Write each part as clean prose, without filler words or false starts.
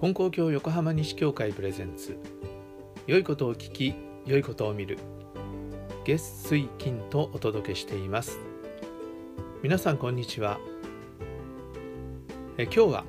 金光教横浜西教会プレゼンツ、良いことを聞き良いことを見る、月水金とお届けしています。皆さんこんにちは。今日は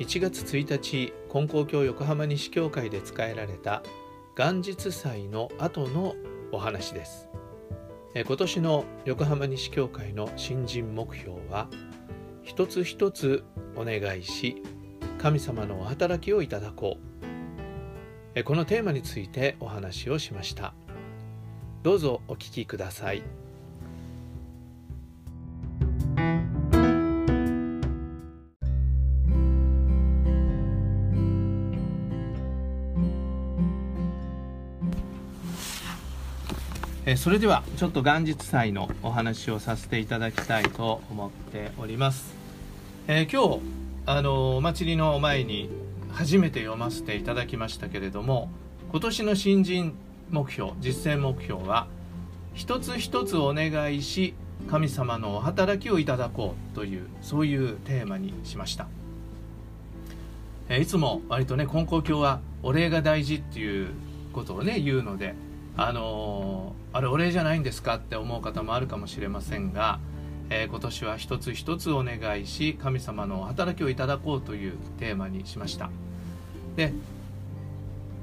1月1日金光教横浜西教会で仕えられた元日祭の後のお話です。今年の横浜西教会の新人目標は、一つ一つお願いし神様のお働きをいただこう、このテーマについてお話をしました。どうぞお聞きください。それではちょっと元日祭のお話をさせていただきたいと思っております。今日お祭りの前に初めて読ませていただきましたけれども、今年の新人目標、実践目標は、一つ一つお願いし神様のお働きをいただこうという、そういうテーマにしました。いつも割とね、金光教はお礼が大事っていうことをね言うので、あれお礼じゃないんですかって思う方もあるかもしれませんが、今年は一つ一つお願いし神様のお働きをいただこうというテーマにしました。で、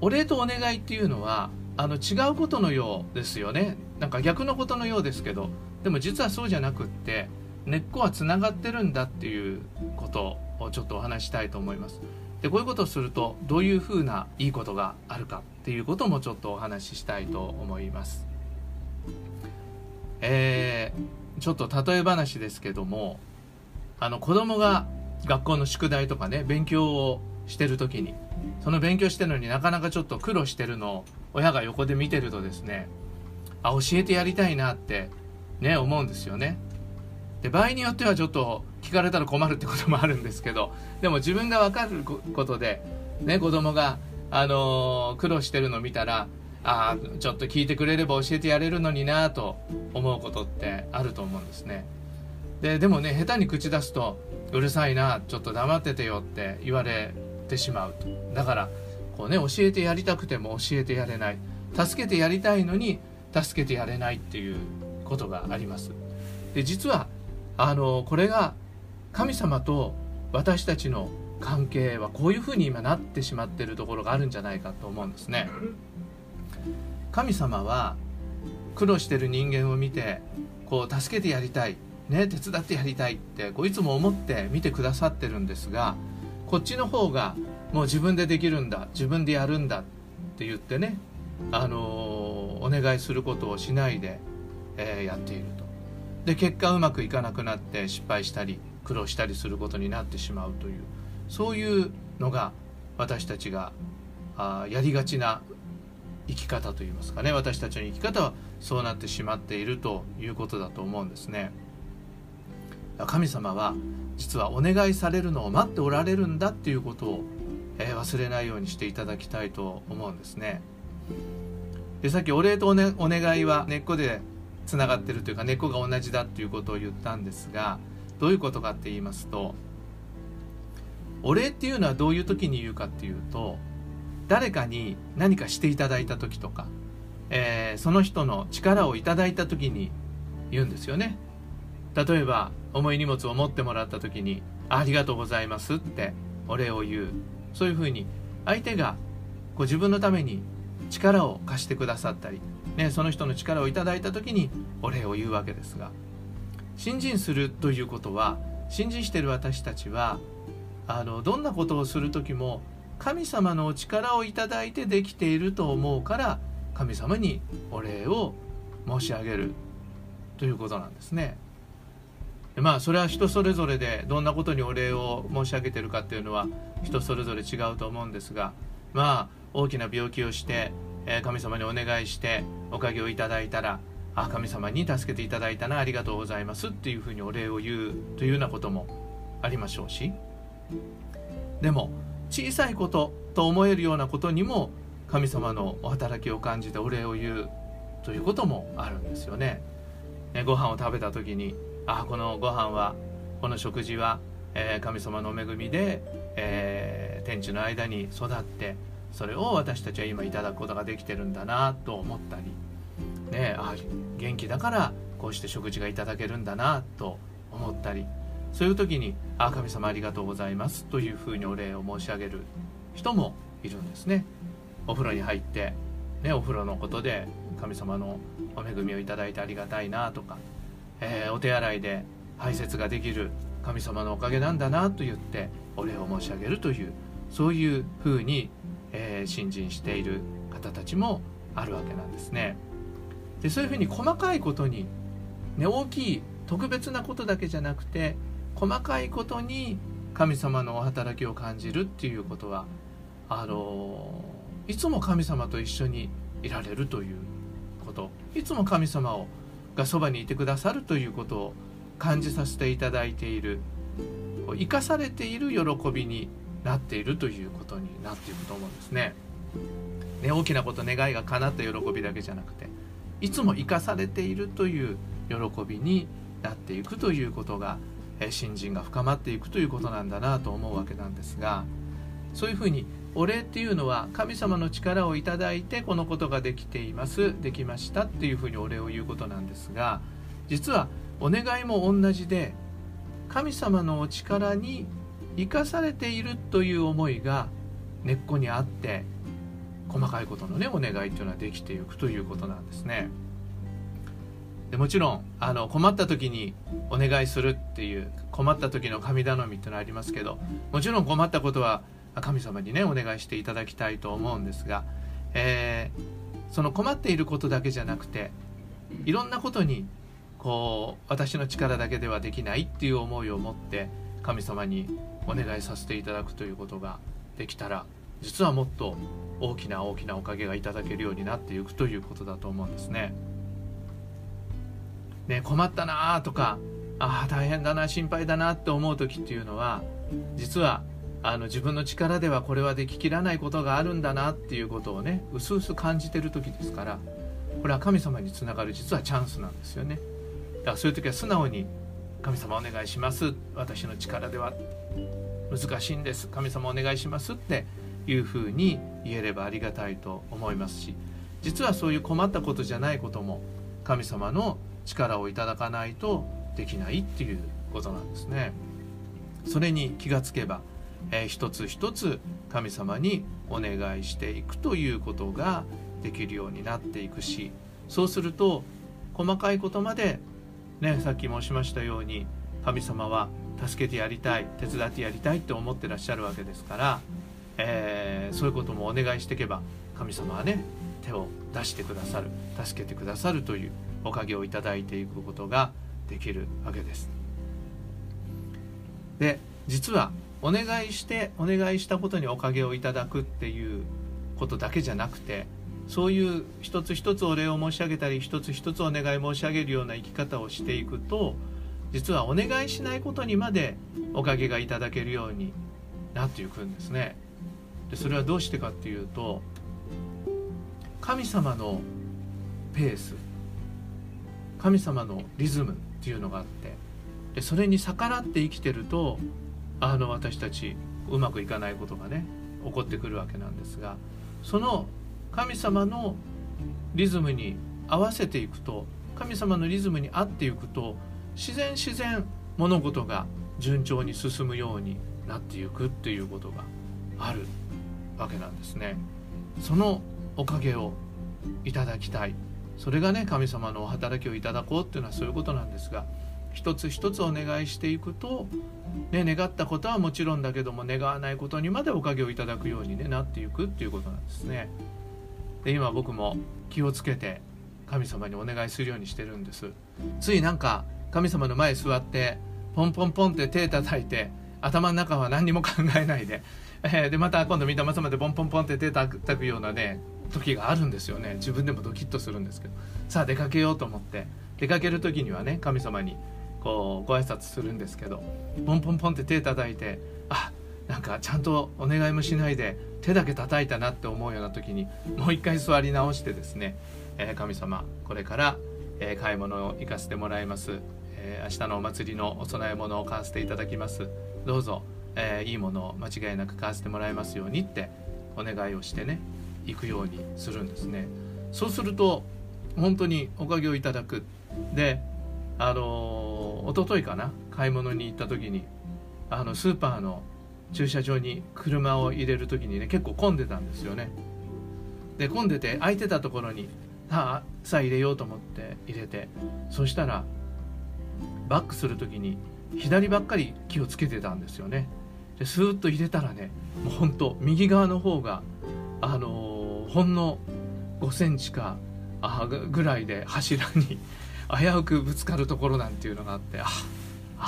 お礼とお願いっていうのは違うことのようですよね。なんか逆のことのようですけど、でも実はそうじゃなくって、根っこはつながってるんだっていうことをちょっとお話したいと思います。で、こういうことをするとどういうふうないいことがあるかっていうこともちょっとお話ししたいと思います。ちょっと例え話ですけども、子供が学校の宿題とかね、勉強をしてるときに、その勉強してるのになかなかちょっと苦労してるのを親が横で見てるとですね、教えてやりたいなってね思うんですよね。で、場合によってはちょっと聞かれたら困るってこともあるんですけど、でも自分が分かることで、ね、子供が苦労してるのを見たら、ちょっと聞いてくれれば教えてやれるのになと思うことってあると思うんですね。でもね、下手に口出すと、うるさいな、ちょっと黙っててよって言われてしまうと。だからこうね、教えてやりたくても教えてやれない、助けてやりたいのに助けてやれないっていうことがあります。で、実はこれが神様と私たちの関係はこういうふうに今なってしまっているところがあるんじゃないかと思うんですね。神様は苦労してる人間を見て、こう助けてやりたい、ね、手伝ってやりたいっていつも思って見てくださってるんですが、こっちの方がもう自分でできるんだ、自分でやるんだって言ってね、お願いすることをしないで、やっていると。で、結果うまくいかなくなって失敗したり苦労したりすることになってしまうという、そういうのが私たちがやりがちな生き方といいますかね、私たちの生き方はそうなってしまっているということだと思うんですね。神様は実はお願いされるのを待っておられるんだっていうことを、忘れないようにしていただきたいと思うんですね。で、さっきお礼とお願いは根っこでつながってるというか、根っこが同じだっていうことを言ったんですが、どういうことかって言いますと、お礼っていうのはどういう時に言うかっていうと、誰かに何かしていただいた時とか、その人の力をいただいた時に言うんですよね。例えば重い荷物を持ってもらった時に、ありがとうございますってお礼を言う。そういうふうに相手が自分のために力を貸してくださったり、ね、その人の力をいただいた時にお礼を言うわけですが、信心するということは、信心している私たちはどんなことをする時も神様のお力をいただいてできていると思うから、神様にお礼を申し上げるということなんですね。で、それは人それぞれで、どんなことにお礼を申し上げているかっていうのは人それぞれ違うと思うんですが、大きな病気をして、神様にお願いしておかげをいただいたら、神様に助けていただいたな、ありがとうございますっていうふうにお礼を言うというようなこともありましょうし、でも小さいことと思えるようなことにも神様のお働きを感じてお礼を言うということもあるんですよね。ご飯を食べた時に、この食事は神様の恵みで、天地の間に育って、それを私たちは今いただくことができてるんだなと思ったり、ね、あ、元気だからこうして食事がいただけるんだなと思ったり、そういう時に「あ、神様ありがとうございます」というふうにお礼を申し上げる人もいるんですね。お風呂に入って、ね、お風呂のことで神様のお恵みをいただいてありがたいなとか、お手洗いで排泄ができる神様のおかげなんだなと言ってお礼を申し上げるという、そういうふうに、信心している方たちもあるわけなんですね。で、そういうふうに細かいことに、ね、大きい特別なことだけじゃなくて、細かいことに神様のお働きを感じるっていうことは、いつも神様と一緒にいられるということ、いつも神様がそばにいてくださるということを感じさせていただいている、生かされている喜びになっているということになっていくと思うんですね。ね、大きなこと、願いが叶った喜びだけじゃなくて、いつも生かされているという喜びになっていくということが、信心が深まっていくということなんだなと思うわけなんですが、そういうふうにお礼っていうのは神様の力をいただいてこのことができています、できましたっていうふうにお礼を言うことなんですが、実はお願いも同じで、神様のお力に生かされているという思いが根っこにあって、細かいことのね、お願いというのはできていくということなんですね。で、もちろん困った時にお願いするっていう、困った時の神頼みっていうのはありますけど、もちろん困ったことは神様にね、お願いしていただきたいと思うんですが、その困っていることだけじゃなくて、いろんなことにこう私の力だけではできないっていう思いを持って神様にお願いさせていただくということができたら、実はもっと大きな大きなおかげがいただけるようになっていくということだと思うんですね。ね、困ったなとか、あ、大変だな、心配だなって思う時っていうのは、実は自分の力ではこれはでききらないことがあるんだなっていうことをね、うすうす感じてる時ですから、これは神様につながる実はチャンスなんですよね。だからそういう時は素直に「神様お願いします、私の力では難しいんです、神様お願いします」っていうふうに言えればありがたいと思いますし、実はそういう困ったことじゃないことも神様の力をいただかないとできないっていうことなんですね。それに気がつけば、一つ一つ神様にお願いしていくということができるようになっていくし、そうすると細かいことまで、ね、さっき申しましたように神様は助けてやりたい、手伝ってやりたいって思ってらっしゃるわけですから、そういうこともお願いしていけば神様はね、手を出してくださる、助けてくださるというおかげをいただいていくことができるわけです。で、実はお願いしてお願いしたことにおかげをいただくっていうことだけじゃなくて、そういう一つ一つお礼を申し上げたり、一つ一つお願い申し上げるような生き方をしていくと、実はお願いしないことにまでおかげがいただけるようになっていくんですね。で、それはどうしてかっていうと、神様のペース、神様のリズムっていうのがあって、でそれに逆らって生きてると私たちうまくいかないことがね、起こってくるわけなんですが、その神様のリズムに合わせていくと、神様のリズムに合っていくと、自然物事が順調に進むようになっていくっていうことがあるわけなんですね。そのおかげをいただきたい、それがね、神様のお働きをいただこうっていうのはそういうことなんですが、一つ一つお願いしていくと、ね、願ったことはもちろんだけども、願わないことにまでおかげをいただくように、ね、なっていくっていうことなんですね。で、今僕も気をつけて神様にお願いするようにしてるんです。ついなんか神様の前座ってポンポンポンって手叩いて、頭の中は何にも考えないで、でまた今度御霊様でポンポンポンって手叩くようなね、時があるんですよね。自分でもドキッとするんですけど、さあ出かけようと思って、出かける時にはね、神様にこうご挨拶するんですけど、ポンポンポンって手叩いて、あ、なんかちゃんとお願いもしないで手だけ叩いたなって思うような時に、もう一回座り直してですね、神様これから買い物を行かせてもらいます、明日のお祭りのお供え物を買わせていただきます、どうぞ、いいものを間違いなく買わせてもらえますようにってお願いをしてね、行くようにするんですね。そうすると本当におかげをいただく。で、一昨日かな、買い物に行った時にスーパーの駐車場に車を入れる時にね、結構混んでたんですよね。で、混んでて空いてたところにさあ入れようと思って入れて、そしたらバックする時に左ばっかり気をつけてたんですよね。で、スーッと入れたらね、もう本当右側の方がほんの5センチかぐらいで柱に危うくぶつかるところなんていうのがあって、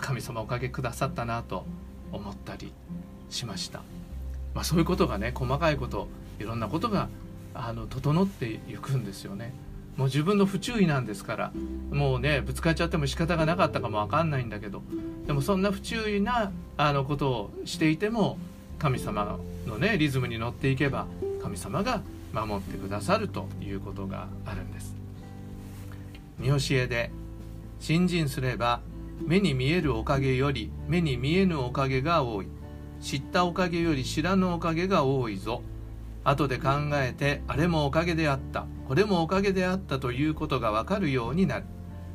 神様おかげくださったなと思ったりしました。そういうことがね、細かいこといろんなことが整っていくんですよね。もう自分の不注意なんですから、もうね、ぶつかっちゃっても仕方がなかったかもわかんないんだけど、でもそんな不注意なことをしていても、神様のねリズムに乗っていけば神様が守ってくださるということがあるんです。見教えで、信心すれば目に見えるおかげより目に見えぬおかげが多い、知ったおかげより知らぬおかげが多いぞ、後で考えてあれもおかげであったこれもおかげであったということが分かるようになる、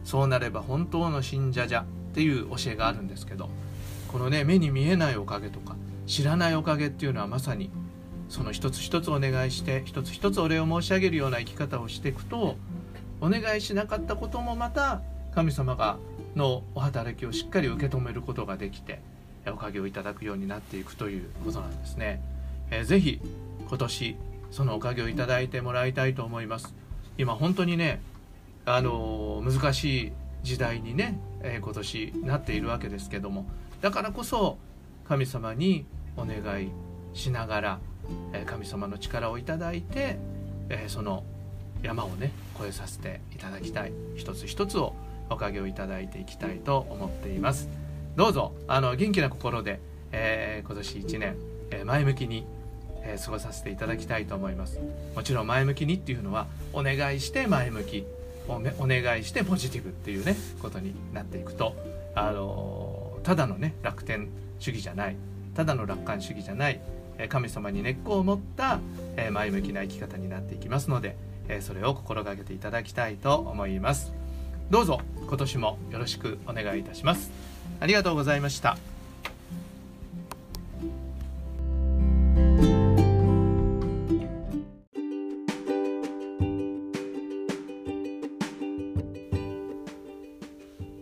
そうなれば本当の信者じゃっていう教えがあるんですけど、このね、目に見えないおかげとか知らないおかげっていうのは、まさにその一つ一つお願いして一つ一つお礼を申し上げるような生き方をしていくと、お願いしなかったこともまた神様がのお働きをしっかり受け止めることができて、おかげをいただくようになっていくということなんですね。ぜひ今年そのおかげをいただいてもらいたいと思います。今本当にね、難しい時代にね、今年なっているわけですけども、だからこそ神様にお願いしながら神様の力をいただいて、その山をね越えさせていただきたい、一つ一つをおかげをいただいていきたいと思っています。どうぞ元気な心で、今年1年、前向きに、過ごさせていただきたいと思います。もちろん前向きにっていうのは、お願いして前向き、お願いしてポジティブっていうねことになっていくと、ただのね楽天主義じゃない、ただの楽観主義じゃない、神様に根っこを持った前向きな生き方になっていきますので、それを心がけていただきたいと思います。どうぞ今年もよろしくお願いいたします。ありがとうございました。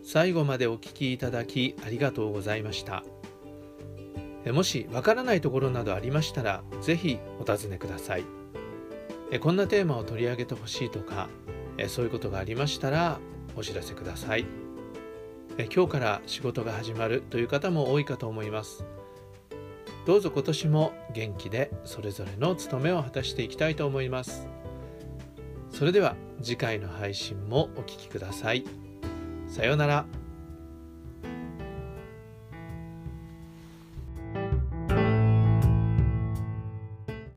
最後までお聞きいただきありがとうございました。もしわからないところなどありましたら、ぜひお尋ねください。こんなテーマを取り上げてほしいとか、そういうことがありましたらお知らせください。今日から仕事が始まるという方も多いかと思います。どうぞ今年も元気でそれぞれの務めを果たしていきたいと思います。それでは次回の配信もお聞きください。さようなら。